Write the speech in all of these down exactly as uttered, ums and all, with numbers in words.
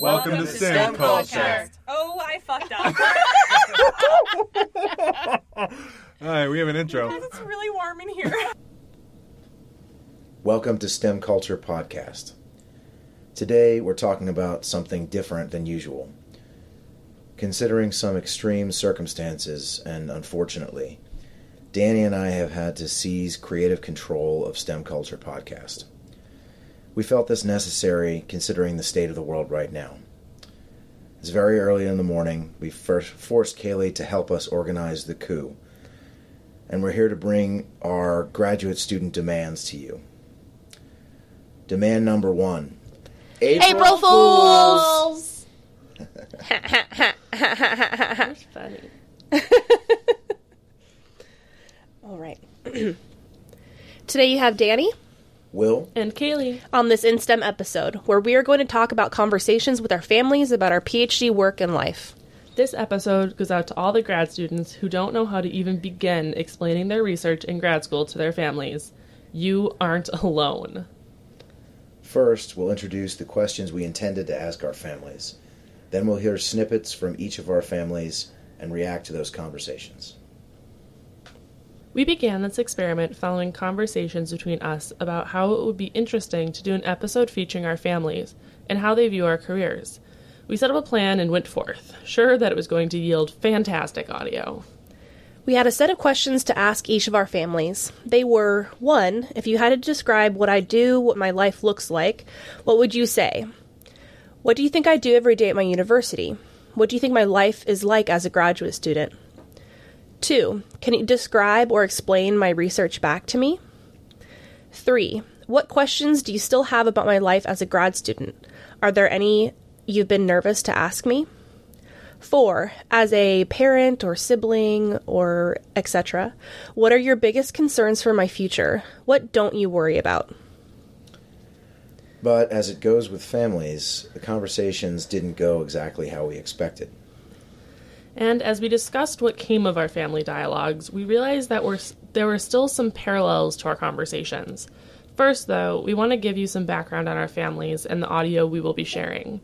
Welcome, Welcome to, to STEM, STEM Culture. Culture. Oh, I fucked up. All right, we have an intro. Because it's really warm in here. Welcome to STEM Culture Podcast. Today, we're talking about something different than usual. Considering some extreme circumstances, and unfortunately, Danny and I have had to seize creative control of STEM Culture Podcast. We felt this necessary considering the state of the world right now. It's very early in the morning. We first forced Kaylee to help us organize the coup, and we're here to bring our graduate student demands to you. Demand number one. April, April Fools! That's funny. All right. Today you have Danny, Will, and Kaylee on this InSTEM episode, where we are going to talk about conversations with our families about our PhD work and life. This episode goes out to all the grad students who don't know how to even begin explaining their research in grad school to their families. You aren't alone. First, we'll introduce the questions we intended to ask our families. Then we'll hear snippets from each of our families and react to those conversations. We began this experiment following conversations between us about how it would be interesting to do an episode featuring our families and how they view our careers. We set up a plan and went forth, sure that it was going to yield fantastic audio. We had a set of questions to ask each of our families. They were, one, if you had to describe what I do, what my life looks like, what would you say? What do you think I do every day at my university? What do you think my life is like as a graduate student? Two, can you describe or explain my research back to me? Three, what questions do you still have about my life as a grad student? Are there any you've been nervous to ask me? Four, as a parent or sibling or et cetera, what are your biggest concerns for my future? What don't you worry about? But as it goes with families, the conversations didn't go exactly how we expected. And as we discussed what came of our family dialogues, we realized that we're, there were still some parallels to our conversations. First, though, we want to give you some background on our families and the audio we will be sharing.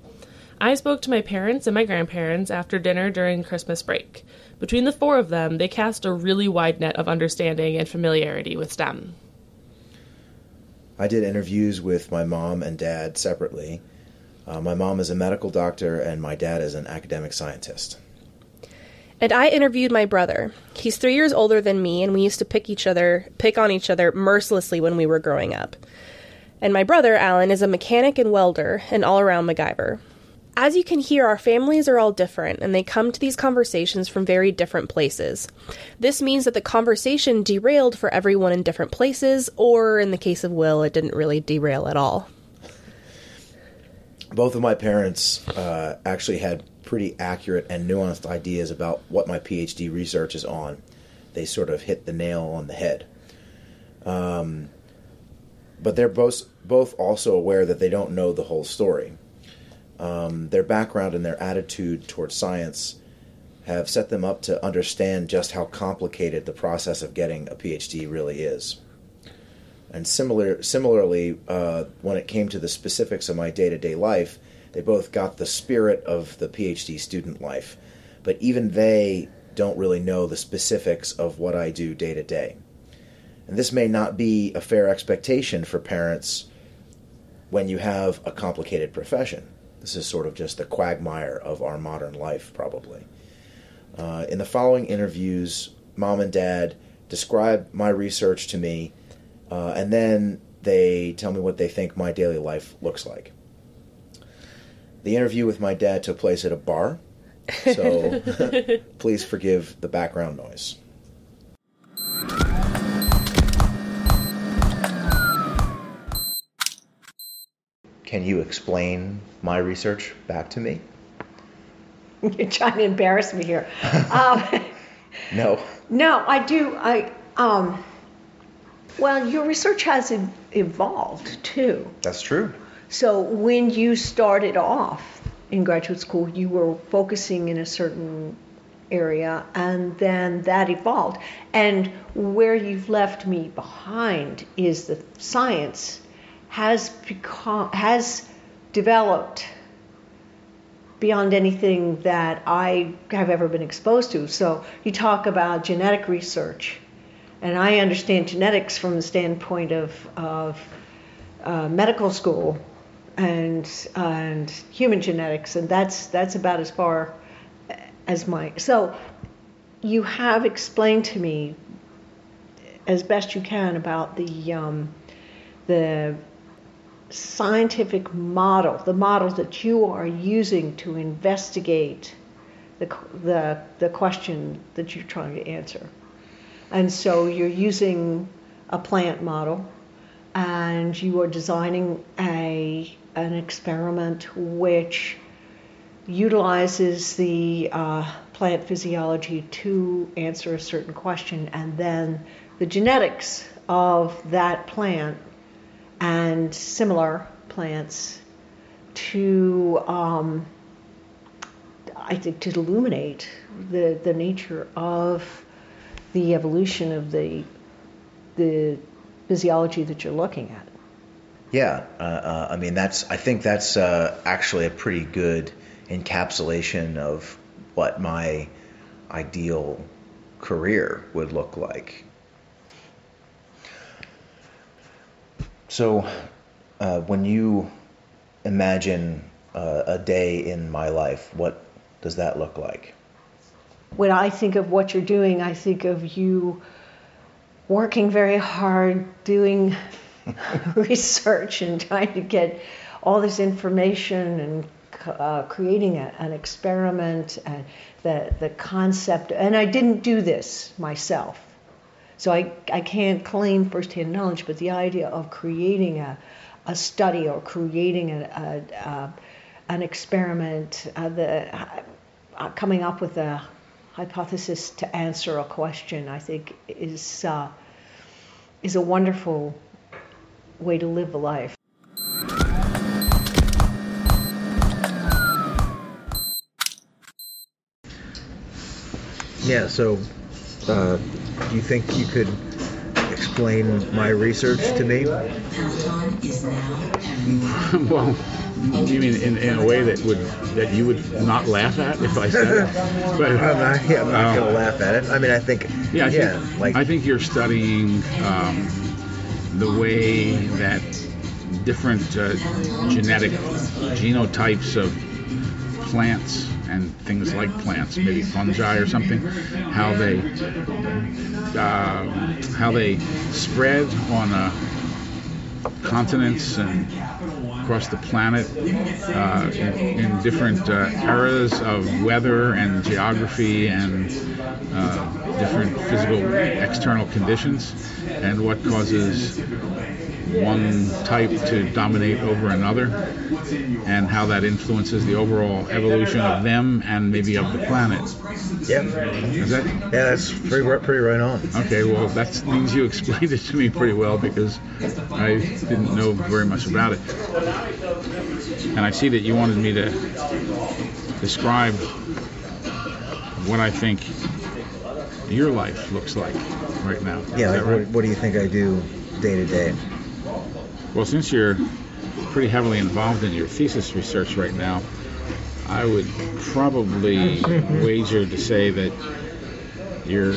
I spoke to my parents and my grandparents after dinner during Christmas break. Between the four of them, they cast a really wide net of understanding and familiarity with STEM. I did interviews with my mom and dad separately. Uh, my mom is a medical doctor and my dad is an academic scientist. And I interviewed my brother. He's three years older than me, and we used to pick each other, pick on each other mercilessly when we were growing up. And my brother, Alan, is a mechanic and welder, an all-around MacGyver. As you can hear, our families are all different, and they come to these conversations from very different places. This means that the conversation derailed for everyone in different places, or in the case of Will, it didn't really derail at all. Both of my parents uh, actually had pretty accurate and nuanced ideas about what my PhD research is on. They sort of hit the nail on the head. Um, but they're both, both also aware that they don't know the whole story. Um, their background and their attitude towards science have set them up to understand just how complicated the process of getting a PhD really is. And similar, similarly, uh, when it came to the specifics of my day-to-day life, they both got the spirit of the PhD student life, but even they don't really know the specifics of what I do day to day. And this may not be a fair expectation for parents when you have a complicated profession. This is sort of just the quagmire of our modern life, probably. Uh, in the following interviews, Mom and Dad describe my research to me, uh, and then they tell me what they think my daily life looks like. The interview with my dad took place at a bar, so please forgive the background noise. Can you explain my research back to me? You're trying to embarrass me here. um, no. No, I do. I um, well, your research has evolved, too. That's true. So when you started off in graduate school, you were focusing in a certain area, and then that evolved. And where you've left me behind is the science has become, has developed beyond anything that I have ever been exposed to. So you talk about genetic research, and I understand genetics from the standpoint of, of uh, medical school and and human genetics, and that's that's about as far as my... So you have explained to me as best you can about the um, the scientific model, the model that you are using to investigate the the the question that you're trying to answer. And so you're using a plant model, and you are designing a an experiment which utilizes the uh, plant physiology to answer a certain question, and then the genetics of that plant and similar plants to, um, I think, to illuminate the, the nature of the evolution of the the physiology that you're looking at. Yeah, uh, uh, I mean that's I think that's uh, actually a pretty good encapsulation of what my ideal career would look like. So uh, when you imagine uh, a day in my life, what does that look like? When I think of what you're doing, I think of you working very hard, doing research and trying to get all this information and uh, creating a, an experiment and the, the concept. And I didn't do this myself. So I, I can't claim firsthand knowledge, but the idea of creating a, a study or creating a, a, a an experiment, uh, the uh, coming up with a hypothesis to answer a question, I think is uh, is a wonderful way to live a life. Yeah. So. Uh, Do you think you could explain my research to me? Well, do you mean in, in a way that would that you would not laugh at if I said it? But, I'm not, yeah, I'm not um, going to laugh at it. I mean, I think yeah, I yeah think, like I think you're studying um, the way that different uh, genetic genotypes of plants and things like plants, maybe fungi or something, how they uh, how they spread on uh, continents and across the planet uh, in, in different uh, eras of weather and geography and uh, different physical external conditions, and what causes one type to dominate over another, and how that influences the overall evolution of them and maybe of the planet. Yeah. Is that? Yeah, that's pretty, pretty right on. Okay, well, that means you explained it to me pretty well, because I didn't know very much about it. And I see that you wanted me to describe what I think your life looks like right now. Yeah, like, right? What, what do you think I do day to day? Well, since you're pretty heavily involved in your thesis research right now, I would probably wager to say that you're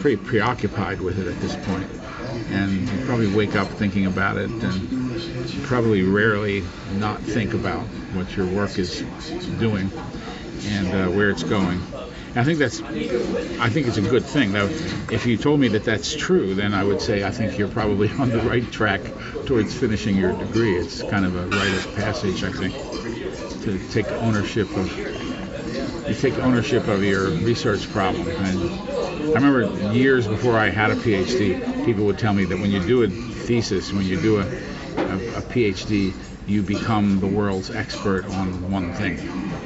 pretty preoccupied with it at this point, and you probably wake up thinking about it, and probably rarely not think about what your work is doing and uh, where it's going. And I think that's, I think it's a good thing. Now, if you told me that that's true, then I would say I think you're probably on the right track towards finishing your degree. It's kind of a rite of passage, I think, to take ownership of, you take ownership of your research problem. And I remember years before I had a PhD, people would tell me that when you do a thesis, when you do a, a, a PhD, you become the world's expert on one thing.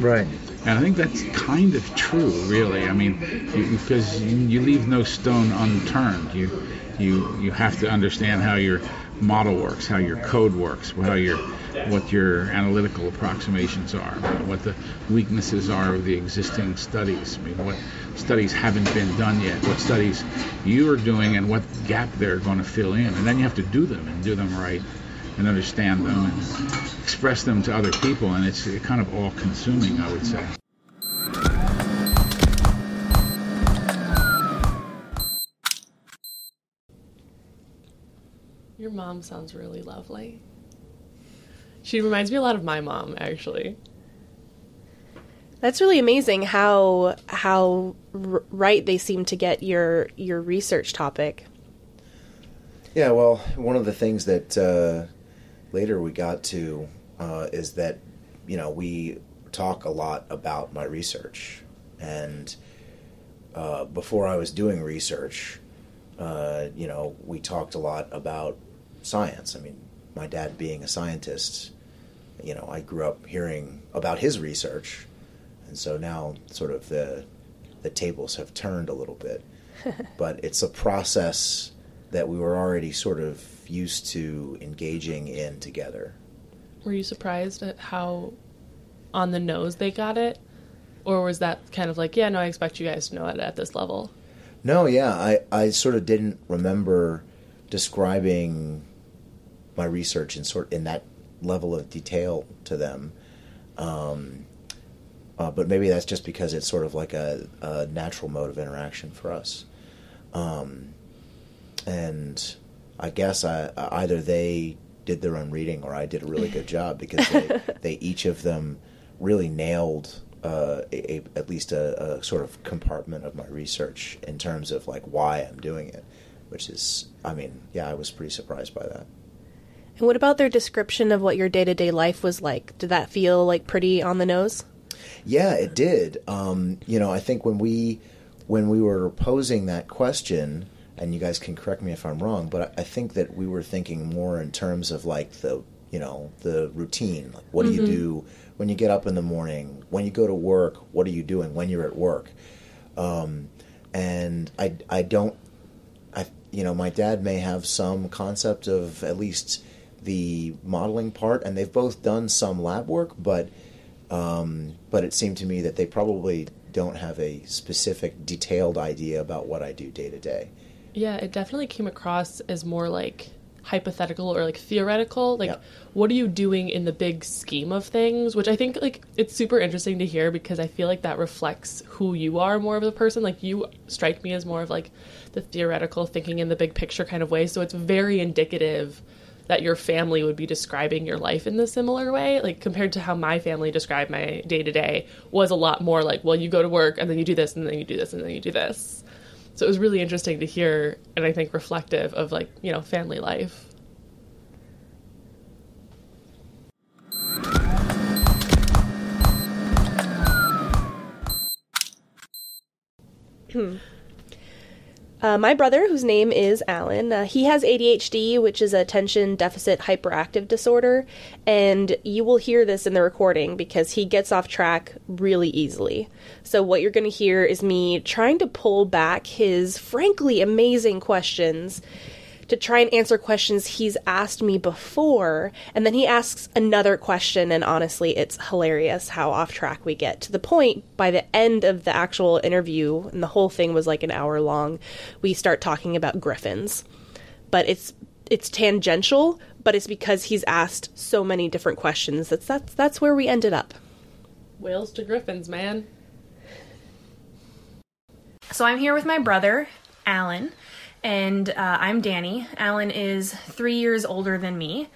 Right. And I think that's kind of true, really. I mean, because you, you, you leave no stone unturned. You, you, you have to understand how your model works, how your code works, how your, what your analytical approximations are, what the weaknesses are of the existing studies. I mean, what studies haven't been done yet, what studies you are doing, and what gap they're going to fill in. And then you have to do them and do them right. and understand them and express them to other people, and it's kind of all-consuming, I would say. Your mom sounds really lovely. She reminds me a lot of my mom, actually. That's really amazing how how r- right they seem to get your your research topic. Yeah, well, one of the things that uh, later we got to uh, is that, you know, we talk a lot about my research. And uh, before I was doing research, uh, you know, we talked a lot about science. I mean, my dad being a scientist, you know, I grew up hearing about his research. And so now sort of the the tables have turned a little bit. But it's a process that we were already sort of used to engaging in together. Were you surprised at how on the nose they got it? Or was that kind of like, yeah, no, I expect you guys to know it at this level? No, yeah. I, I sort of didn't remember describing my research in sort in that level of detail to them. Um Uh, but maybe that's just because it's sort of like a, a natural mode of interaction for us. Um, and I guess I, either they did their own reading or I did a really good job, because they, they each of them really nailed uh, a, a, at least a, a sort of compartment of my research in terms of like why I'm doing it, which is, I mean, yeah, I was pretty surprised by that. And what about their description of what your day-to-day life was like? Did that feel like pretty on the nose? Yeah, it did. Um, you know, I think when we when we were posing that question, and you guys can correct me if I'm wrong, but I think that we were thinking more in terms of like the, you know, the routine. Like, what mm-hmm. do you do when you get up in the morning? When you go to work, what are you doing when you're at work? Um, and I, I don't, I you know, my dad may have some concept of at least the modeling part, and they've both done some lab work, but. Um, but it seemed to me that they probably don't have a specific, detailed idea about what I do day to day. Yeah, it definitely came across as more like hypothetical or like theoretical. Like, yeah. What are you doing in the big scheme of things? Which I think like it's super interesting to hear, because I feel like that reflects who you are more of the person. Like, you strike me as more of like the theoretical thinking in the big picture kind of way. So it's very indicative that your family would be describing your life in the similar way, like compared to how my family described my day-to-day was a lot more like, well, you go to work and then you do this and then you do this and then you do this. So it was really interesting to hear, and I think reflective of like, you know, family life. Hmm. Uh, my brother, whose name is Alan, uh, he has A D H D, which is attention deficit hyperactive disorder, and you will hear this in the recording because he gets off track really easily. So what you're going to hear is me trying to pull back his frankly amazing questions to try and answer questions he's asked me before, and then he asks another question, and honestly, it's hilarious how off track we get. To the point, by the end of the actual interview, and the whole thing was like an hour long, we start talking about griffins. But it's it's tangential, but it's because he's asked so many different questions. That's, that's, that's where we ended up. Whales to griffins, man. So I'm here with my brother, Alan. And uh, I'm Danny. Alan is three years older than me.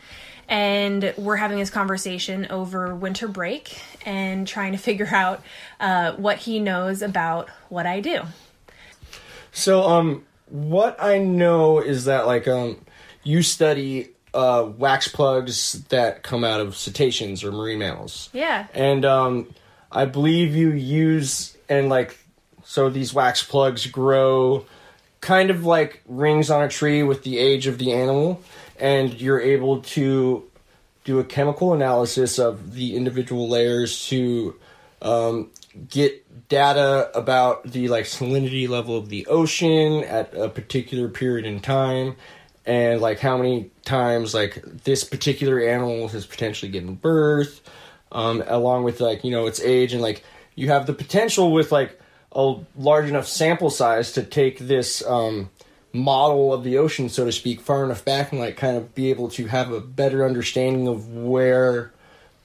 And we're having this conversation over winter break and trying to figure out uh, what he knows about what I do. So um, what I know is that like um, you study uh, wax plugs that come out of cetaceans or marine mammals. Yeah. And um, I believe you use and like so these wax plugs grow kind of like rings on a tree with the age of the animal, and you're able to do a chemical analysis of the individual layers to um, get data about the like salinity level of the ocean at a particular period in time, and like how many times like this particular animal has potentially given birth, um, along with like, you know, its age, and like you have the potential with like a large enough sample size to take this um, model of the ocean, so to speak, far enough back and like kind of be able to have a better understanding of where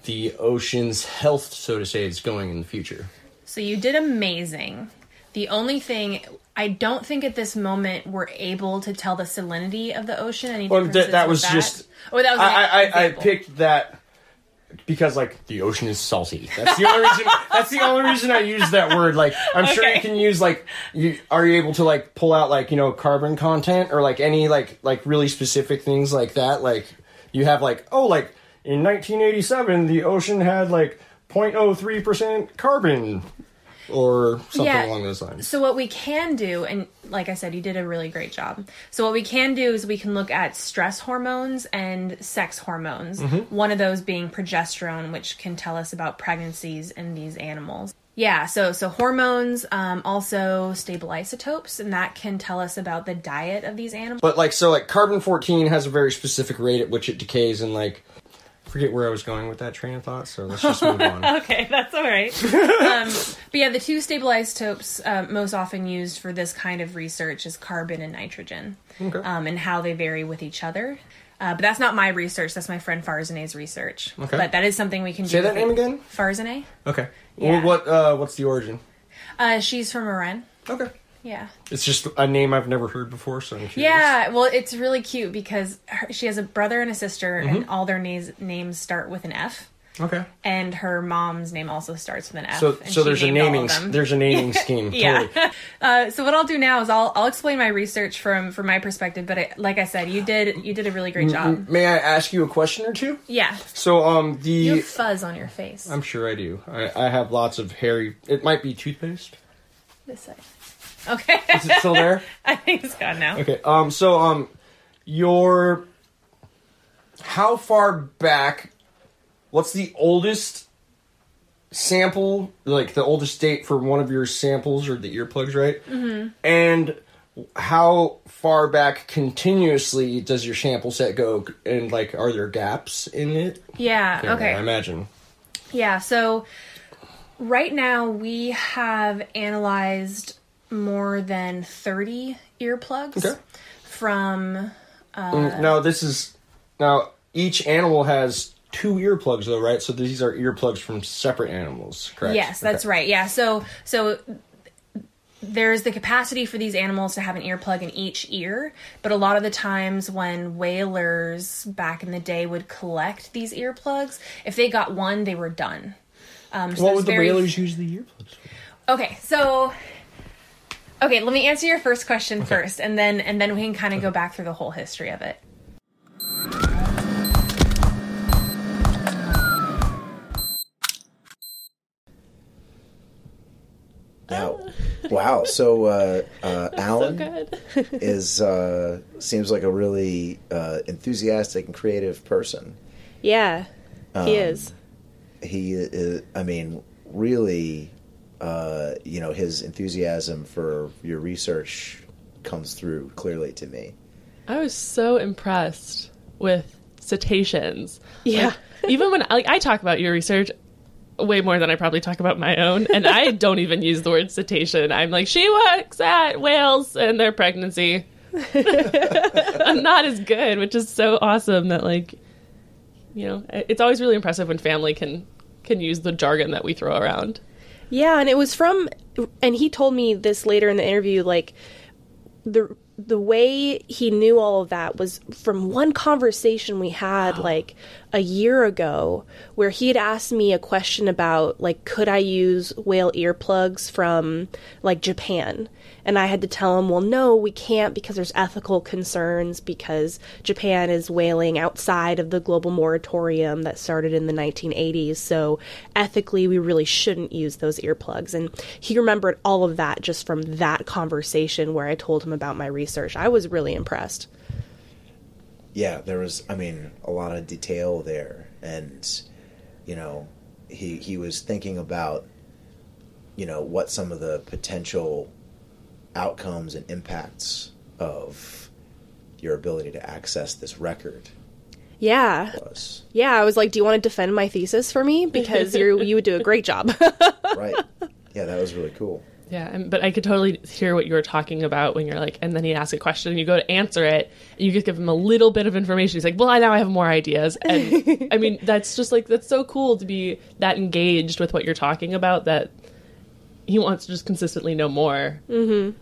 the ocean's health, so to say, is going in the future. So you did amazing. The only thing, I don't think at this moment we're able to tell the salinity of the ocean. Any well, th- that was that? just... Oh, that was I, I, I picked that because, like, the ocean is salty. That's the only reason That's the only reason I use that word. Like, I'm okay. sure you can use, like, you, are you able to, like, pull out, like, you know, carbon content or, like, any, like, like really specific things like that? Like, you have, like, oh, like, in nineteen eighty-seven, the ocean had, like, zero point zero three percent carbon. Or something yeah. along those lines. So what we can do, and like I said, you did a really great job. So what we can do is we can look at stress hormones and sex hormones. Mm-hmm. One of those being progesterone, which can tell us about pregnancies in these animals. Yeah, so so hormones, um, also stable isotopes, and that can tell us about the diet of these animals. But like, so like carbon fourteen has a very specific rate at which it decays, and like... forget where I was going with that train of thought, so let's just move on. Okay, that's all right. Um, but yeah, the two stable isotopes uh, most often used for this kind of research is carbon and nitrogen, okay. um, and how they vary with each other. Uh, but that's not my research. That's my friend Farzaneh's research. Okay. But that is something we can do. Say that name again? Farzaneh. Okay. Yeah. Well, what, uh, what's the origin? Uh, she's from Iran. Okay. Yeah. It's just a name I've never heard before, so I'm curious. Yeah, well, it's really cute because her, she has a brother and a sister, mm-hmm. and all their na- names start with an F. Okay. And her mom's name also starts with an F. So, and so there's, a naming, there's a naming scheme. Yeah. Totally. Uh, so what I'll do now is I'll I'll explain my research from, from my perspective, but it, like I said, you did you did a really great job. May I ask you a question or two? Yeah. So um the... You have fuzz on your face. I'm sure I do. I, I have lots of hairy... It might be toothpaste. This side. Okay. Is it still there? I think it's gone now. Okay. Um. So, um, your... How far back... What's the oldest sample, like the oldest date for one of your samples or the earplugs, right? Mm-hmm. And how far back continuously does your sample set go? And, like, are there gaps in it? Yeah, okay. okay. I imagine. Yeah, so right now we have analyzed... more than thirty earplugs okay. from... Uh, now, this is... Now, each animal has two earplugs, though, right? So these are earplugs from separate animals, correct? Yes, that's okay. right. Yeah, so so there's the capacity for these animals to have an earplug in each ear, but a lot of the times when whalers back in the day would collect these earplugs, if they got one, they were done. Um, so what would the very... whalers use the earplugs for? Okay, so... Okay, let me answer your first question okay. first, and then and then we can kind of go back through the whole history of it. Now, wow. So uh, uh, Alan so is uh, seems like a really uh, enthusiastic and creative person. Yeah, um, he is. He, is, I mean, really. Uh, you know, his enthusiasm for your research comes through clearly to me. I was so impressed with cetaceans. Yeah. Like, even when like, I talk about your research way more than I probably talk about my own, and I don't even use the word cetacean. I'm like, she works at whales and their pregnancy. I'm not as good, which is so awesome that, like, you know, it's always really impressive when family can can use the jargon that we throw around. Yeah, and it was from, and he told me this later in the interview, like, the the way he knew all of that was from one conversation we had, wow. like, a year ago, where he had asked me a question about, like, could I use whale earplugs from, like, Japan? And I had to tell him, well, no, we can't because there's ethical concerns because Japan is whaling outside of the global moratorium that started in the nineteen eighties. So ethically, we really shouldn't use those earplugs. And he remembered all of that just from that conversation where I told him about my research. I was really impressed. Yeah, there was, I mean, a lot of detail there. And, you know, he he was thinking about, you know, what some of the potential outcomes and impacts of your ability to access this record. Yeah. Was. Yeah, I was like, do you want to defend my thesis for me? Because you you would do a great job. Right. Yeah, that was really cool. Yeah, and, but I could totally hear what you were talking about when you're like, and then he asks a question, and you go to answer it, and you just give him a little bit of information. He's like, well, I now I have more ideas. And I mean, that's just like, that's so cool to be that engaged with what you're talking about that he wants to just consistently know more. Mm-hmm.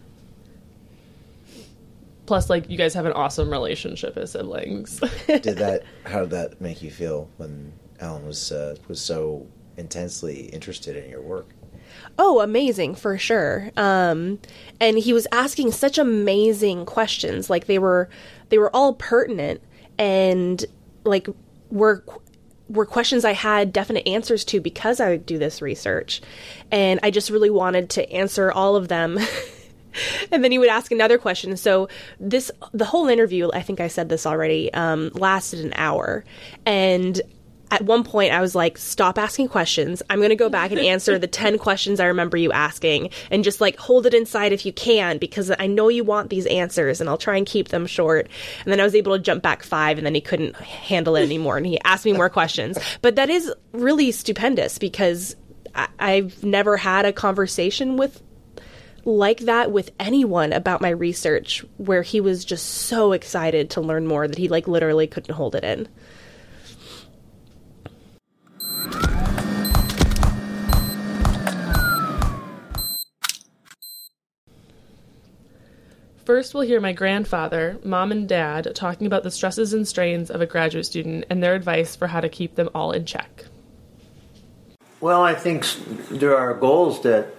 Plus, like, you guys have an awesome relationship as siblings. Did that, how did that make you feel when Alan was uh, was so intensely interested in your work? Oh, amazing, for sure. Um, and he was asking such amazing questions. Like, they were they were all pertinent and, like, were were questions I had definite answers to because I do this research. And I just really wanted to answer all of them. And then he would ask another question. So this the whole interview, I think I said this already, um, lasted an hour. And at one point, I was like, stop asking questions. I'm going to go back and answer the ten questions I remember you asking, and just like hold it inside if you can, because I know you want these answers, and I'll try and keep them short. And then I was able to jump back five, and then he couldn't handle it anymore. And he asked me more questions. But that is really stupendous, because I- I've never had a conversation with like that with anyone about my research, where he was just so excited to learn more that he like literally couldn't hold it in. First, we'll hear my grandfather, mom, and dad talking about the stresses and strains of a graduate student and their advice for how to keep them all in check. Well, I think there are goals that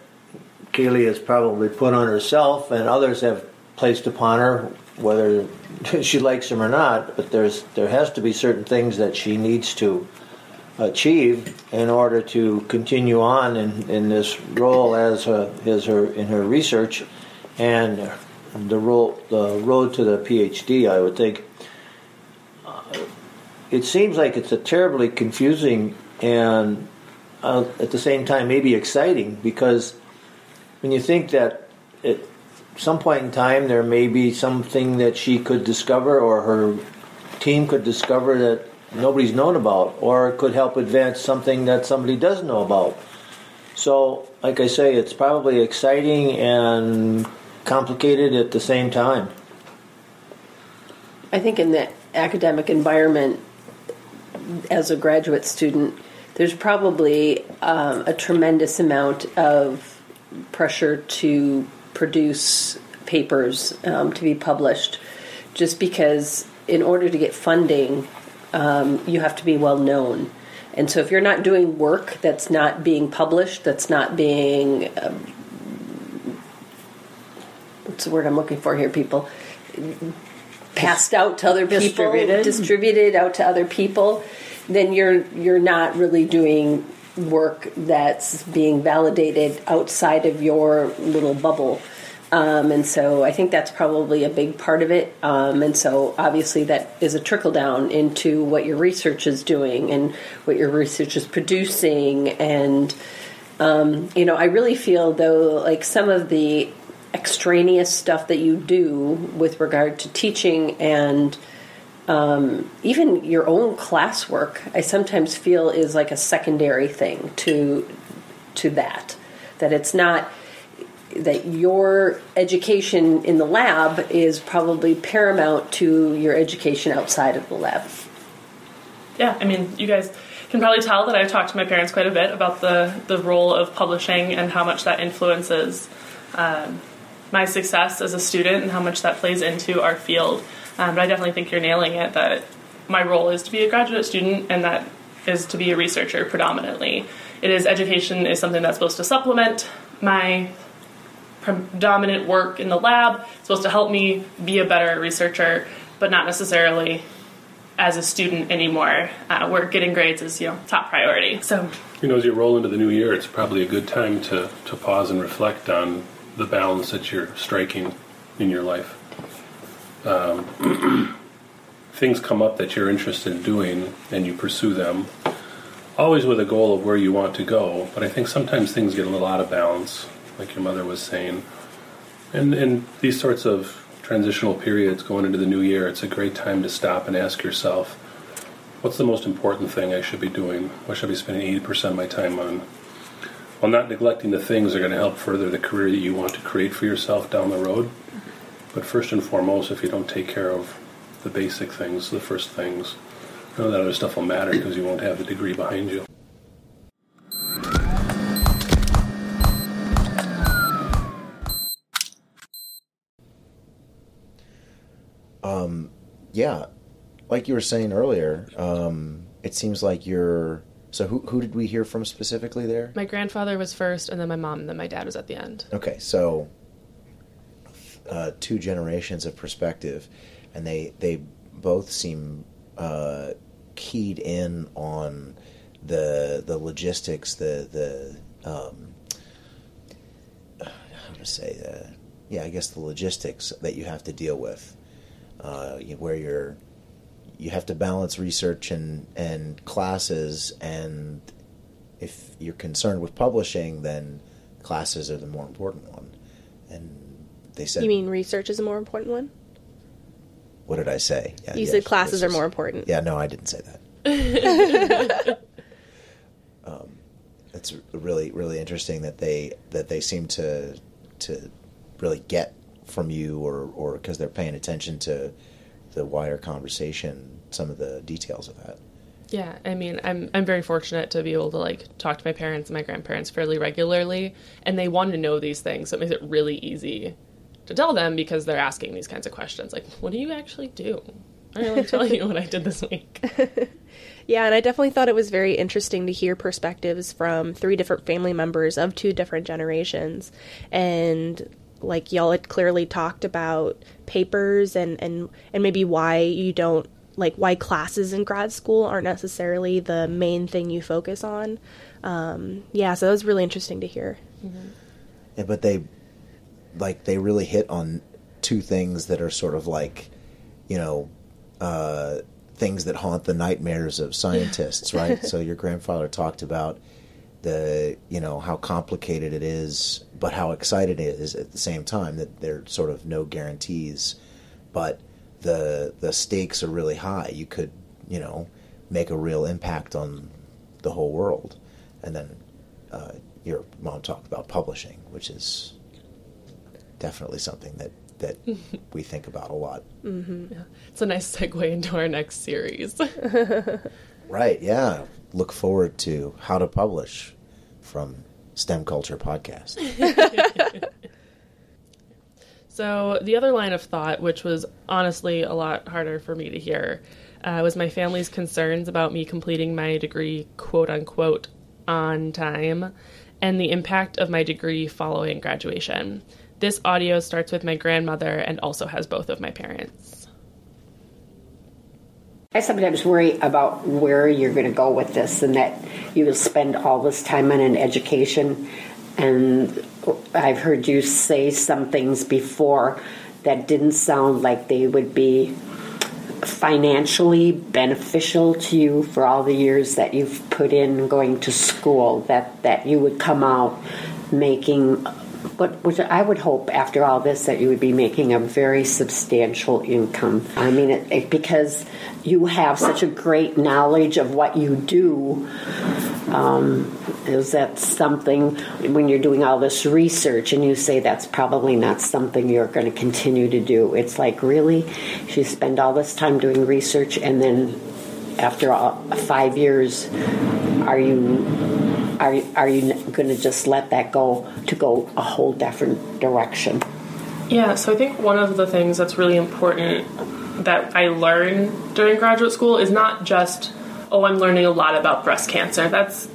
Kaylee has probably put on herself, and others have placed upon her, whether she likes them or not, but there's there has to be certain things that she needs to achieve in order to continue on in, in this role as her, as her in her research and the role, the road to the PhD, I would think. Uh, it seems like it's a terribly confusing and uh, at the same time maybe exciting, because when you think that at some point in time there may be something that she could discover or her team could discover that nobody's known about, or it could help advance something that somebody does know about. So, like I say, it's probably exciting and complicated at the same time. I think in the academic environment, as a graduate student, there's probably um, a tremendous amount of pressure to produce papers, um, to be published, just because in order to get funding, um, you have to be well known. And so if you're not doing work that's not being published, that's not being... Um, what's the word I'm looking for here, people? Passed out to other people, distributed, distributed out to other people, then you're you're not really doing work that's being validated outside of your little bubble. Um, and so I think that's probably a big part of it. Um, and so obviously that is a trickle-down into what your research is doing and what your research is producing. And, um, you know, I really feel, though, like some of the extraneous stuff that you do with regard to teaching and um, even your own classwork, I sometimes feel is like a secondary thing to to that. That it's not that your education in the lab is probably paramount to your education outside of the lab. Yeah, I mean, you guys can probably tell that I've talked to my parents quite a bit about the, the role of publishing and how much that influences um, my success as a student and how much that plays into our field. Um, but I definitely think you're nailing it, that my role is to be a graduate student, and that is to be a researcher predominantly. It is education is something that's supposed to supplement my predominant work in the lab. It's supposed to help me be a better researcher, but not necessarily as a student anymore. Uh, where getting grades is, you know, top priority. So, you know, as you roll into the new year, it's probably a good time to, to pause and reflect on the balance that you're striking in your life. Um, things come up that you're interested in doing, and you pursue them, always with a goal of where you want to go. But I think sometimes things get a little out of balance, like your mother was saying. And in these sorts of transitional periods going into the new year, it's a great time to stop and ask yourself, what's the most important thing I should be doing? What should I be spending eighty percent of my time on? while not neglecting the things that are going to help further the career that you want to create for yourself down the road. But first and foremost, if you don't take care of the basic things, the first things, none of that other stuff will matter because you won't have the degree behind you. Um, yeah, like you were saying earlier, um, it seems like you're... So who who did we hear from specifically there? My grandfather was first, and then my mom, and then my dad was at the end. Okay, so uh, two generations of perspective, and they, they both seem uh, keyed in on the the logistics, the... the um, how to say that? Yeah, I guess the logistics that you have to deal with, uh, where you're... You have to balance research and, and classes, and if you're concerned with publishing, then classes are the more important one. And they said... You mean research is the more important one? What did I say? Yeah, you yeah, said classes is, are more important. Yeah, no, I didn't say that. um, it's really, really interesting that they that they seem to to really get from you, or or because they're paying attention to the wider conversation, some of the details of that. Yeah, I mean, I'm I'm very fortunate to be able to, like, talk to my parents and my grandparents fairly regularly, and they want to know these things, so it makes it really easy to tell them because they're asking these kinds of questions. Like, what do you actually do? I'm going to tell you what I did this week. Yeah, and I definitely thought it was very interesting to hear perspectives from three different family members of two different generations, and... Like, y'all had clearly talked about papers and, and, and maybe why you don't, like, why classes in grad school aren't necessarily the main thing you focus on. Um, yeah, so that was really interesting to hear. Mm-hmm. Yeah, but they, like, they really hit on two things that are sort of like, you know, uh, things that haunt the nightmares of scientists, right? So your grandfather talked about the, you know, how complicated it is, but how excited it is at the same time, that there's sort of no guarantees, but the the stakes are really high. You could, you know, make a real impact on the whole world. And then uh, your mom talked about publishing, which is definitely something that, that we think about a lot. Mm-hmm. Yeah. It's a nice segue into our next series. Right, yeah. Look forward to How to Publish from Stem Culture Podcast. So the other line of thought, which was honestly a lot harder for me to hear, uh, was my family's concerns about me completing my degree, quote unquote, on time, and the impact of my degree following graduation. This audio starts with my grandmother and also has both of my parents. I sometimes worry about where you're going to go with this, and that you will spend all this time on an education. And I've heard you say some things before that didn't sound like they would be financially beneficial to you for all the years that you've put in going to school, that, that you would come out making... But which I would hope after all this that you would be making a very substantial income. I mean, it, it, because you have such a great knowledge of what you do. Um, is that something, when you're doing all this research and you say that's probably not something you're going to continue to do? It's like, really? You spend all this time doing research, and then after all, five years, are you... Are, are you going to just let that go to go a whole different direction? Yeah, so I think one of the things that's really important that I learned during graduate school is not just, oh, I'm learning a lot about breast cancer. That's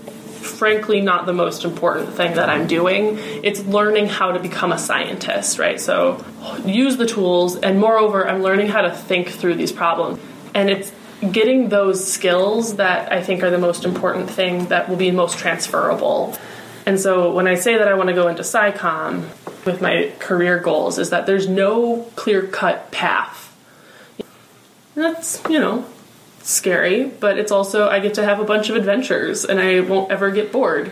frankly not the most important thing that I'm doing. It's learning how to become a scientist, right? So use the tools, and moreover, I'm learning how to think through these problems. And it's getting those skills that I think are the most important thing that will be most transferable. And so when I say that I want to go into SciComm with my career goals, is that there's no clear-cut path. And that's, you know, scary, but it's also, I get to have a bunch of adventures, and I won't ever get bored.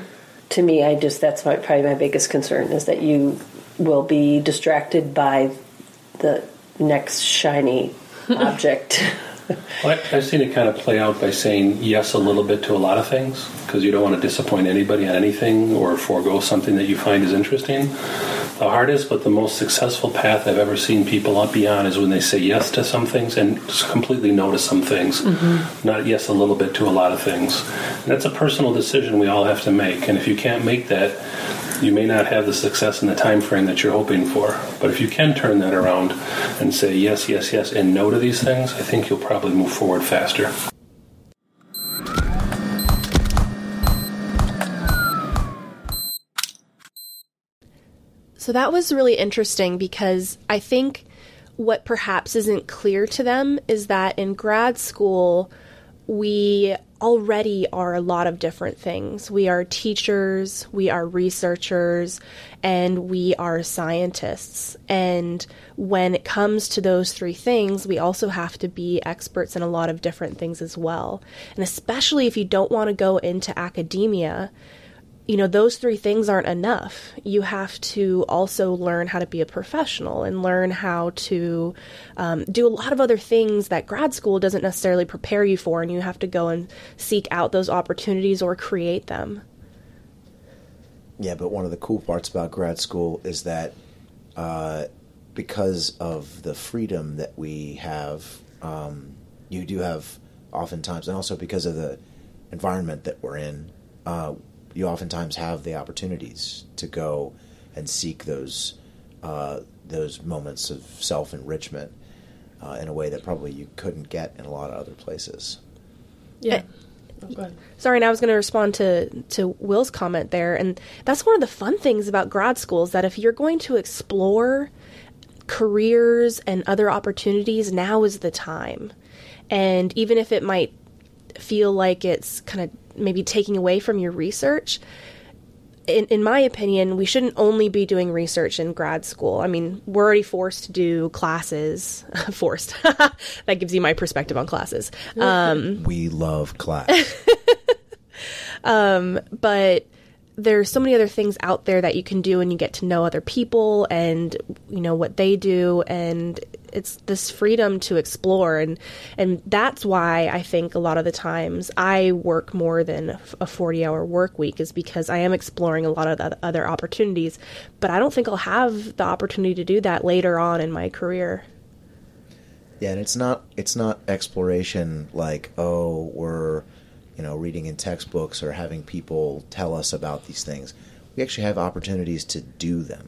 To me, I just, that's my, probably my biggest concern, is that you will be distracted by the next shiny object. Well, I, I've seen it kind of play out by saying yes a little bit to a lot of things, because you don't want to disappoint anybody on anything or forego something that you find is interesting. The hardest but the most successful path I've ever seen people up beyond is when they say yes to some things and just completely no to some things, mm-hmm. not yes a little bit to a lot of things. And that's a personal decision we all have to make, and if you can't make that, you may not have the success in the time frame that you're hoping for. But if you can turn that around and say yes, yes, yes, and no to these things, I think you'll probably move forward faster. So that was really interesting, because I think what perhaps isn't clear to them is that in grad school, we already are a lot of different things. We are teachers, we are researchers, and we are scientists. And when it comes to those three things, we also have to be experts in a lot of different things as well. And especially if you don't want to go into academia, you know, those three things aren't enough. You have to also learn how to be a professional and learn how to um, do a lot of other things that grad school doesn't necessarily prepare you for, and you have to go and seek out those opportunities or create them. Yeah, but one of the cool parts about grad school is that uh, because of the freedom that we have, um, you do have oftentimes, and also because of the environment that we're in, uh, you oftentimes have the opportunities to go and seek those uh, those moments of self-enrichment uh, in a way that probably you couldn't get in a lot of other places. Yeah. Oh, go ahead. Sorry, and I was going to respond to, to Will's comment there. And that's one of the fun things about grad school, is that if you're going to explore careers and other opportunities, now is the time. And even if it might feel like it's kind of maybe taking away from your research. In, in my opinion, we shouldn't only be doing research in grad school. I mean, we're already forced to do classes. Forced. That gives you my perspective on classes. Um, we love class. um, but there's so many other things out there that you can do, and you get to know other people and, you know, what they do. And it's this freedom to explore. And, and that's why I think a lot of the times I work more than a forty hour work week, is because I am exploring a lot of the other opportunities, but I don't think I'll have the opportunity to do that later on in my career. Yeah. And it's not, it's not exploration like, oh, we're, you know, reading in textbooks or having people tell us about these things. We actually have opportunities to do them.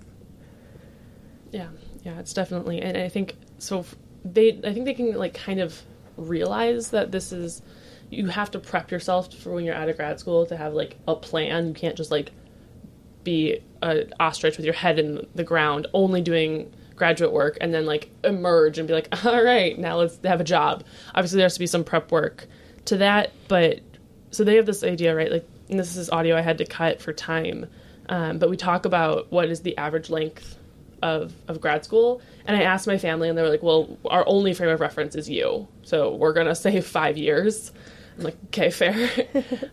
Yeah. Yeah, it's definitely, and I think so. They, I think they can like kind of realize that this is, you have to prep yourself for when you're out of grad school to have like a plan. You can't just like be an ostrich with your head in the ground, only doing graduate work, and then like emerge and be like, all right, now let's have a job. Obviously, there has to be some prep work to that, but so they have this idea, right? Like, and this is audio I had to cut for time, um, but we talk about what is the average length of of grad school, and I asked my family, and they were like, well, our only frame of reference is you, so we're gonna say five years. I'm like, okay, fair.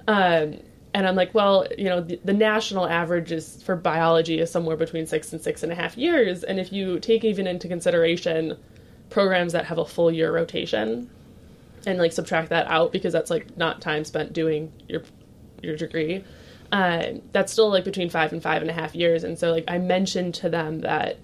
um and I'm like, well, you know, the, the national average is for biology is somewhere between six and six and a half years, and if you take even into consideration programs that have a full year rotation and like subtract that out, because that's like not time spent doing your your degree, Uh, that's still like between five and five and a half years. And so like I mentioned to them that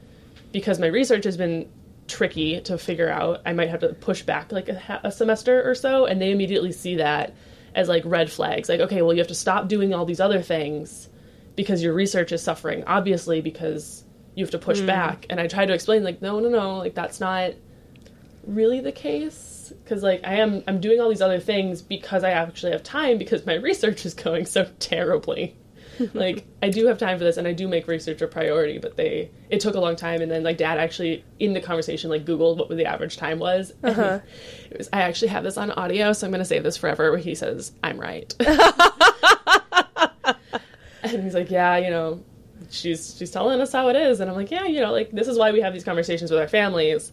because my research has been tricky to figure out, I might have to push back like a, a semester or so. And they immediately see that as like red flags. Like, okay, well, you have to stop doing all these other things because your research is suffering, obviously, because you have to push mm. back. And I tried to explain like, no, no, no, like that's not really the case. Because like I am, I'm doing all these other things because I actually have time, because my research is going so terribly. Like I do have time for this, and I do make research a priority. But they, it took a long time, and then like Dad actually in the conversation like Googled what the average time was. Uh-huh. It was. I actually have this on audio, so I'm going to save this forever. Where he says, "I'm right," and he's like, "Yeah, you know, she's she's telling us how it is," and I'm like, "Yeah, you know, like this is why we have these conversations with our families."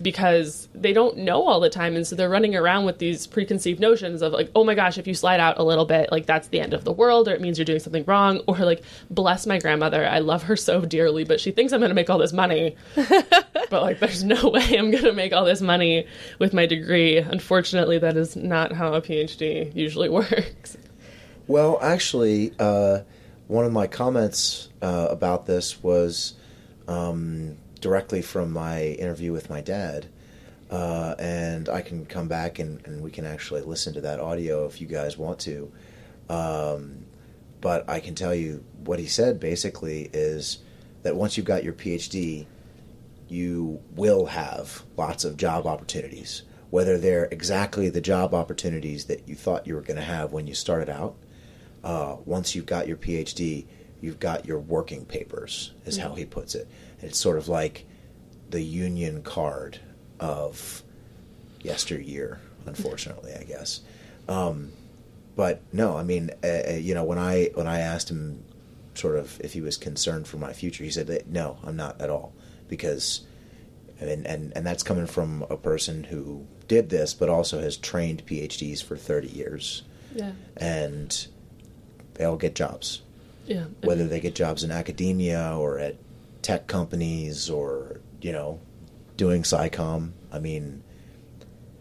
because they don't know all the time. And so they're running around with these preconceived notions of like, oh my gosh, if you slide out a little bit, like that's the end of the world, or it means you're doing something wrong, or like, bless my grandmother, I love her so dearly, but she thinks I'm going to make all this money. But like, there's no way I'm going to make all this money with my degree. Unfortunately, that is not how a P H D usually works. Well, actually, uh, one of my comments uh, about this was um, directly from my interview with my dad. Uh, and I can come back and, and we can actually listen to that audio if you guys want to. Um, but I can tell you what he said basically is that once you've got your P H D, you will have lots of job opportunities, whether they're exactly the job opportunities that you thought you were going to have when you started out. Uh, once you've got your P H D, you've got your working papers, is mm-hmm. how he puts it. And it's sort of like the union card of yesteryear, unfortunately, I guess. Um, but no, I mean, uh, you know, when I when I asked him sort of if he was concerned for my future, he said, no, I'm not at all. Because, and, and, and that's coming from a person who did this, but also has trained P H Ds for thirty years. Yeah. And they all get jobs. Yeah. Whether they get jobs in academia or at tech companies or, you know, doing SciComm. I mean,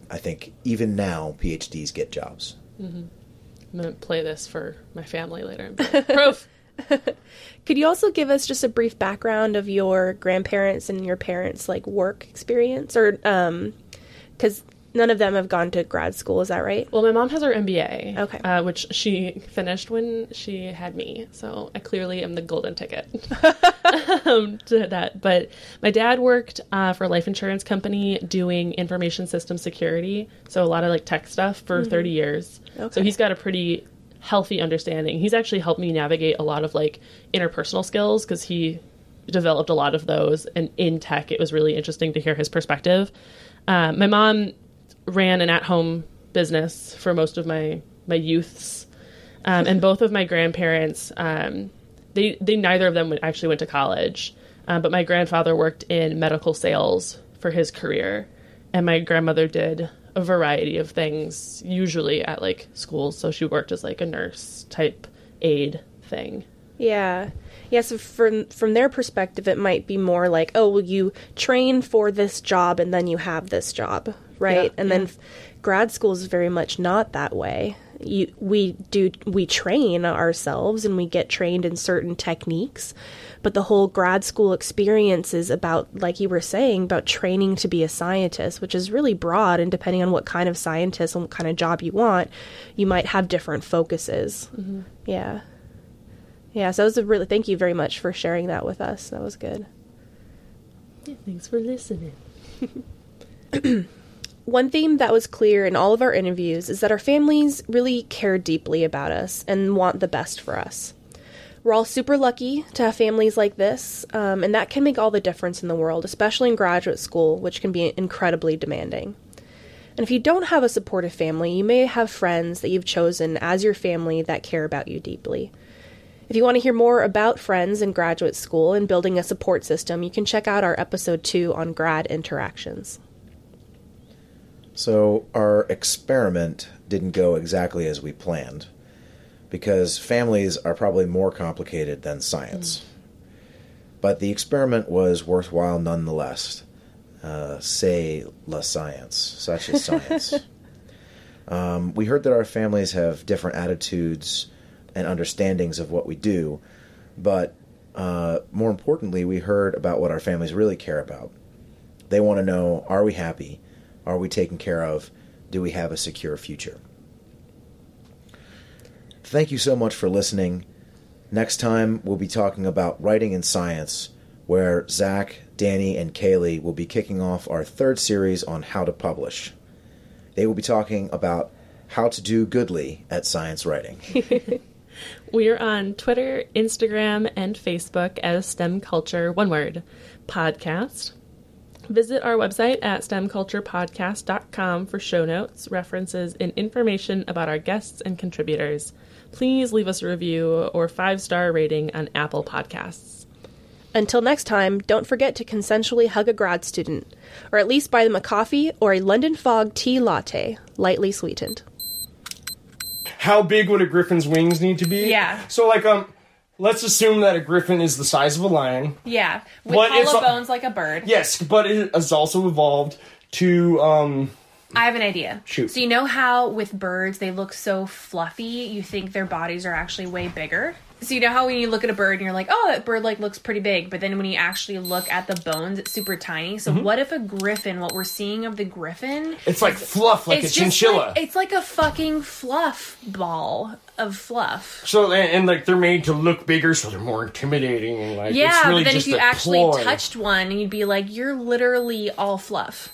I think even now P H Ds get jobs. Mm-hmm. I'm going to play this for my family later and be like, proof. Could you also give us just a brief background of your grandparents and your parents' like work experience? Or, um, 'cause none of them have gone to grad school, is that right? Well, my mom has her M B A, okay, uh, which she finished when she had me. So I clearly am the golden ticket um, to that. But my dad worked uh, for a life insurance company doing information system security. So a lot of like tech stuff for mm-hmm. thirty years. Okay. So he's got a pretty healthy understanding. He's actually helped me navigate a lot of like interpersonal skills because he developed a lot of those. And in tech, it was really interesting to hear his perspective. Uh, my mom ran an at-home business for most of my, my youths. Um, and both of my grandparents, um, they, they, neither of them actually went to college. Uh, but my grandfather worked in medical sales for his career. And my grandmother did a variety of things, usually at like schools. So she worked as like a nurse type aide thing. Yeah. Yeah, so from, from their perspective, it might be more like, oh, well, you train for this job and then you have this job, right? Yeah, and yeah. then f- grad school is very much not that way. You, we do we train ourselves and we get trained in certain techniques, but the whole grad school experience is about, like you were saying, about training to be a scientist, which is really broad. And depending on what kind of scientist and what kind of job you want, you might have different focuses. Mm-hmm. Yeah. Yeah, so that was a really, thank you very much for sharing that with us. That was good. Yeah, thanks for listening. One theme that was clear in all of our interviews is that our families really care deeply about us and want the best for us. We're all super lucky to have families like this, um, and that can make all the difference in the world, especially in graduate school, which can be incredibly demanding. And if you don't have a supportive family, you may have friends that you've chosen as your family that care about you deeply. If you want to hear more about friends in graduate school and building a support system, you can check out our episode two on grad interactions. So our experiment didn't go exactly as we planned because families are probably more complicated than science. Mm. But the experiment was worthwhile nonetheless. Uh, say la science, such is science. um, we heard that our families have different attitudes and understandings of what we do, but uh, more importantly, we heard about what our families really care about. They want to know, are we happy? Are we taken care of? Do we have a secure future? Thank you so much for listening. Next time, we'll be talking about writing in science, where Zach, Danny, and Kaylee will be kicking off our third series on how to publish. They will be talking about how to do goodly at science writing. We are on Twitter, Instagram, and Facebook as STEM Culture, one word, podcast. Visit our website at stem culture podcast dot com for show notes, references, and information about our guests and contributors. Please leave us a review or five-star rating on Apple Podcasts. Until next time, don't forget to consensually hug a grad student, or at least buy them a coffee or a London Fog tea latte, lightly sweetened. How big would a griffin's wings need to be? Yeah. So, like, um, let's assume that a griffin is the size of a lion. Yeah, with hollow bones like a bird. Yes, but it has also evolved to, um... I have an idea. Shoot. So you know how with birds they look so fluffy, you think their bodies are actually way bigger? So you know how when you look at a bird and you're like, oh, that bird like looks pretty big, but then when you actually look at the bones, it's super tiny. So mm-hmm. what if a griffin, what we're seeing of the griffin... It's like fluff, like a chinchilla. Like, it's like a fucking fluff ball of fluff. So, and, and like they're made to look bigger, so they're more intimidating. And like, yeah, it's really but then just if you actually ploy. touched one, you'd be like, you're literally all fluff.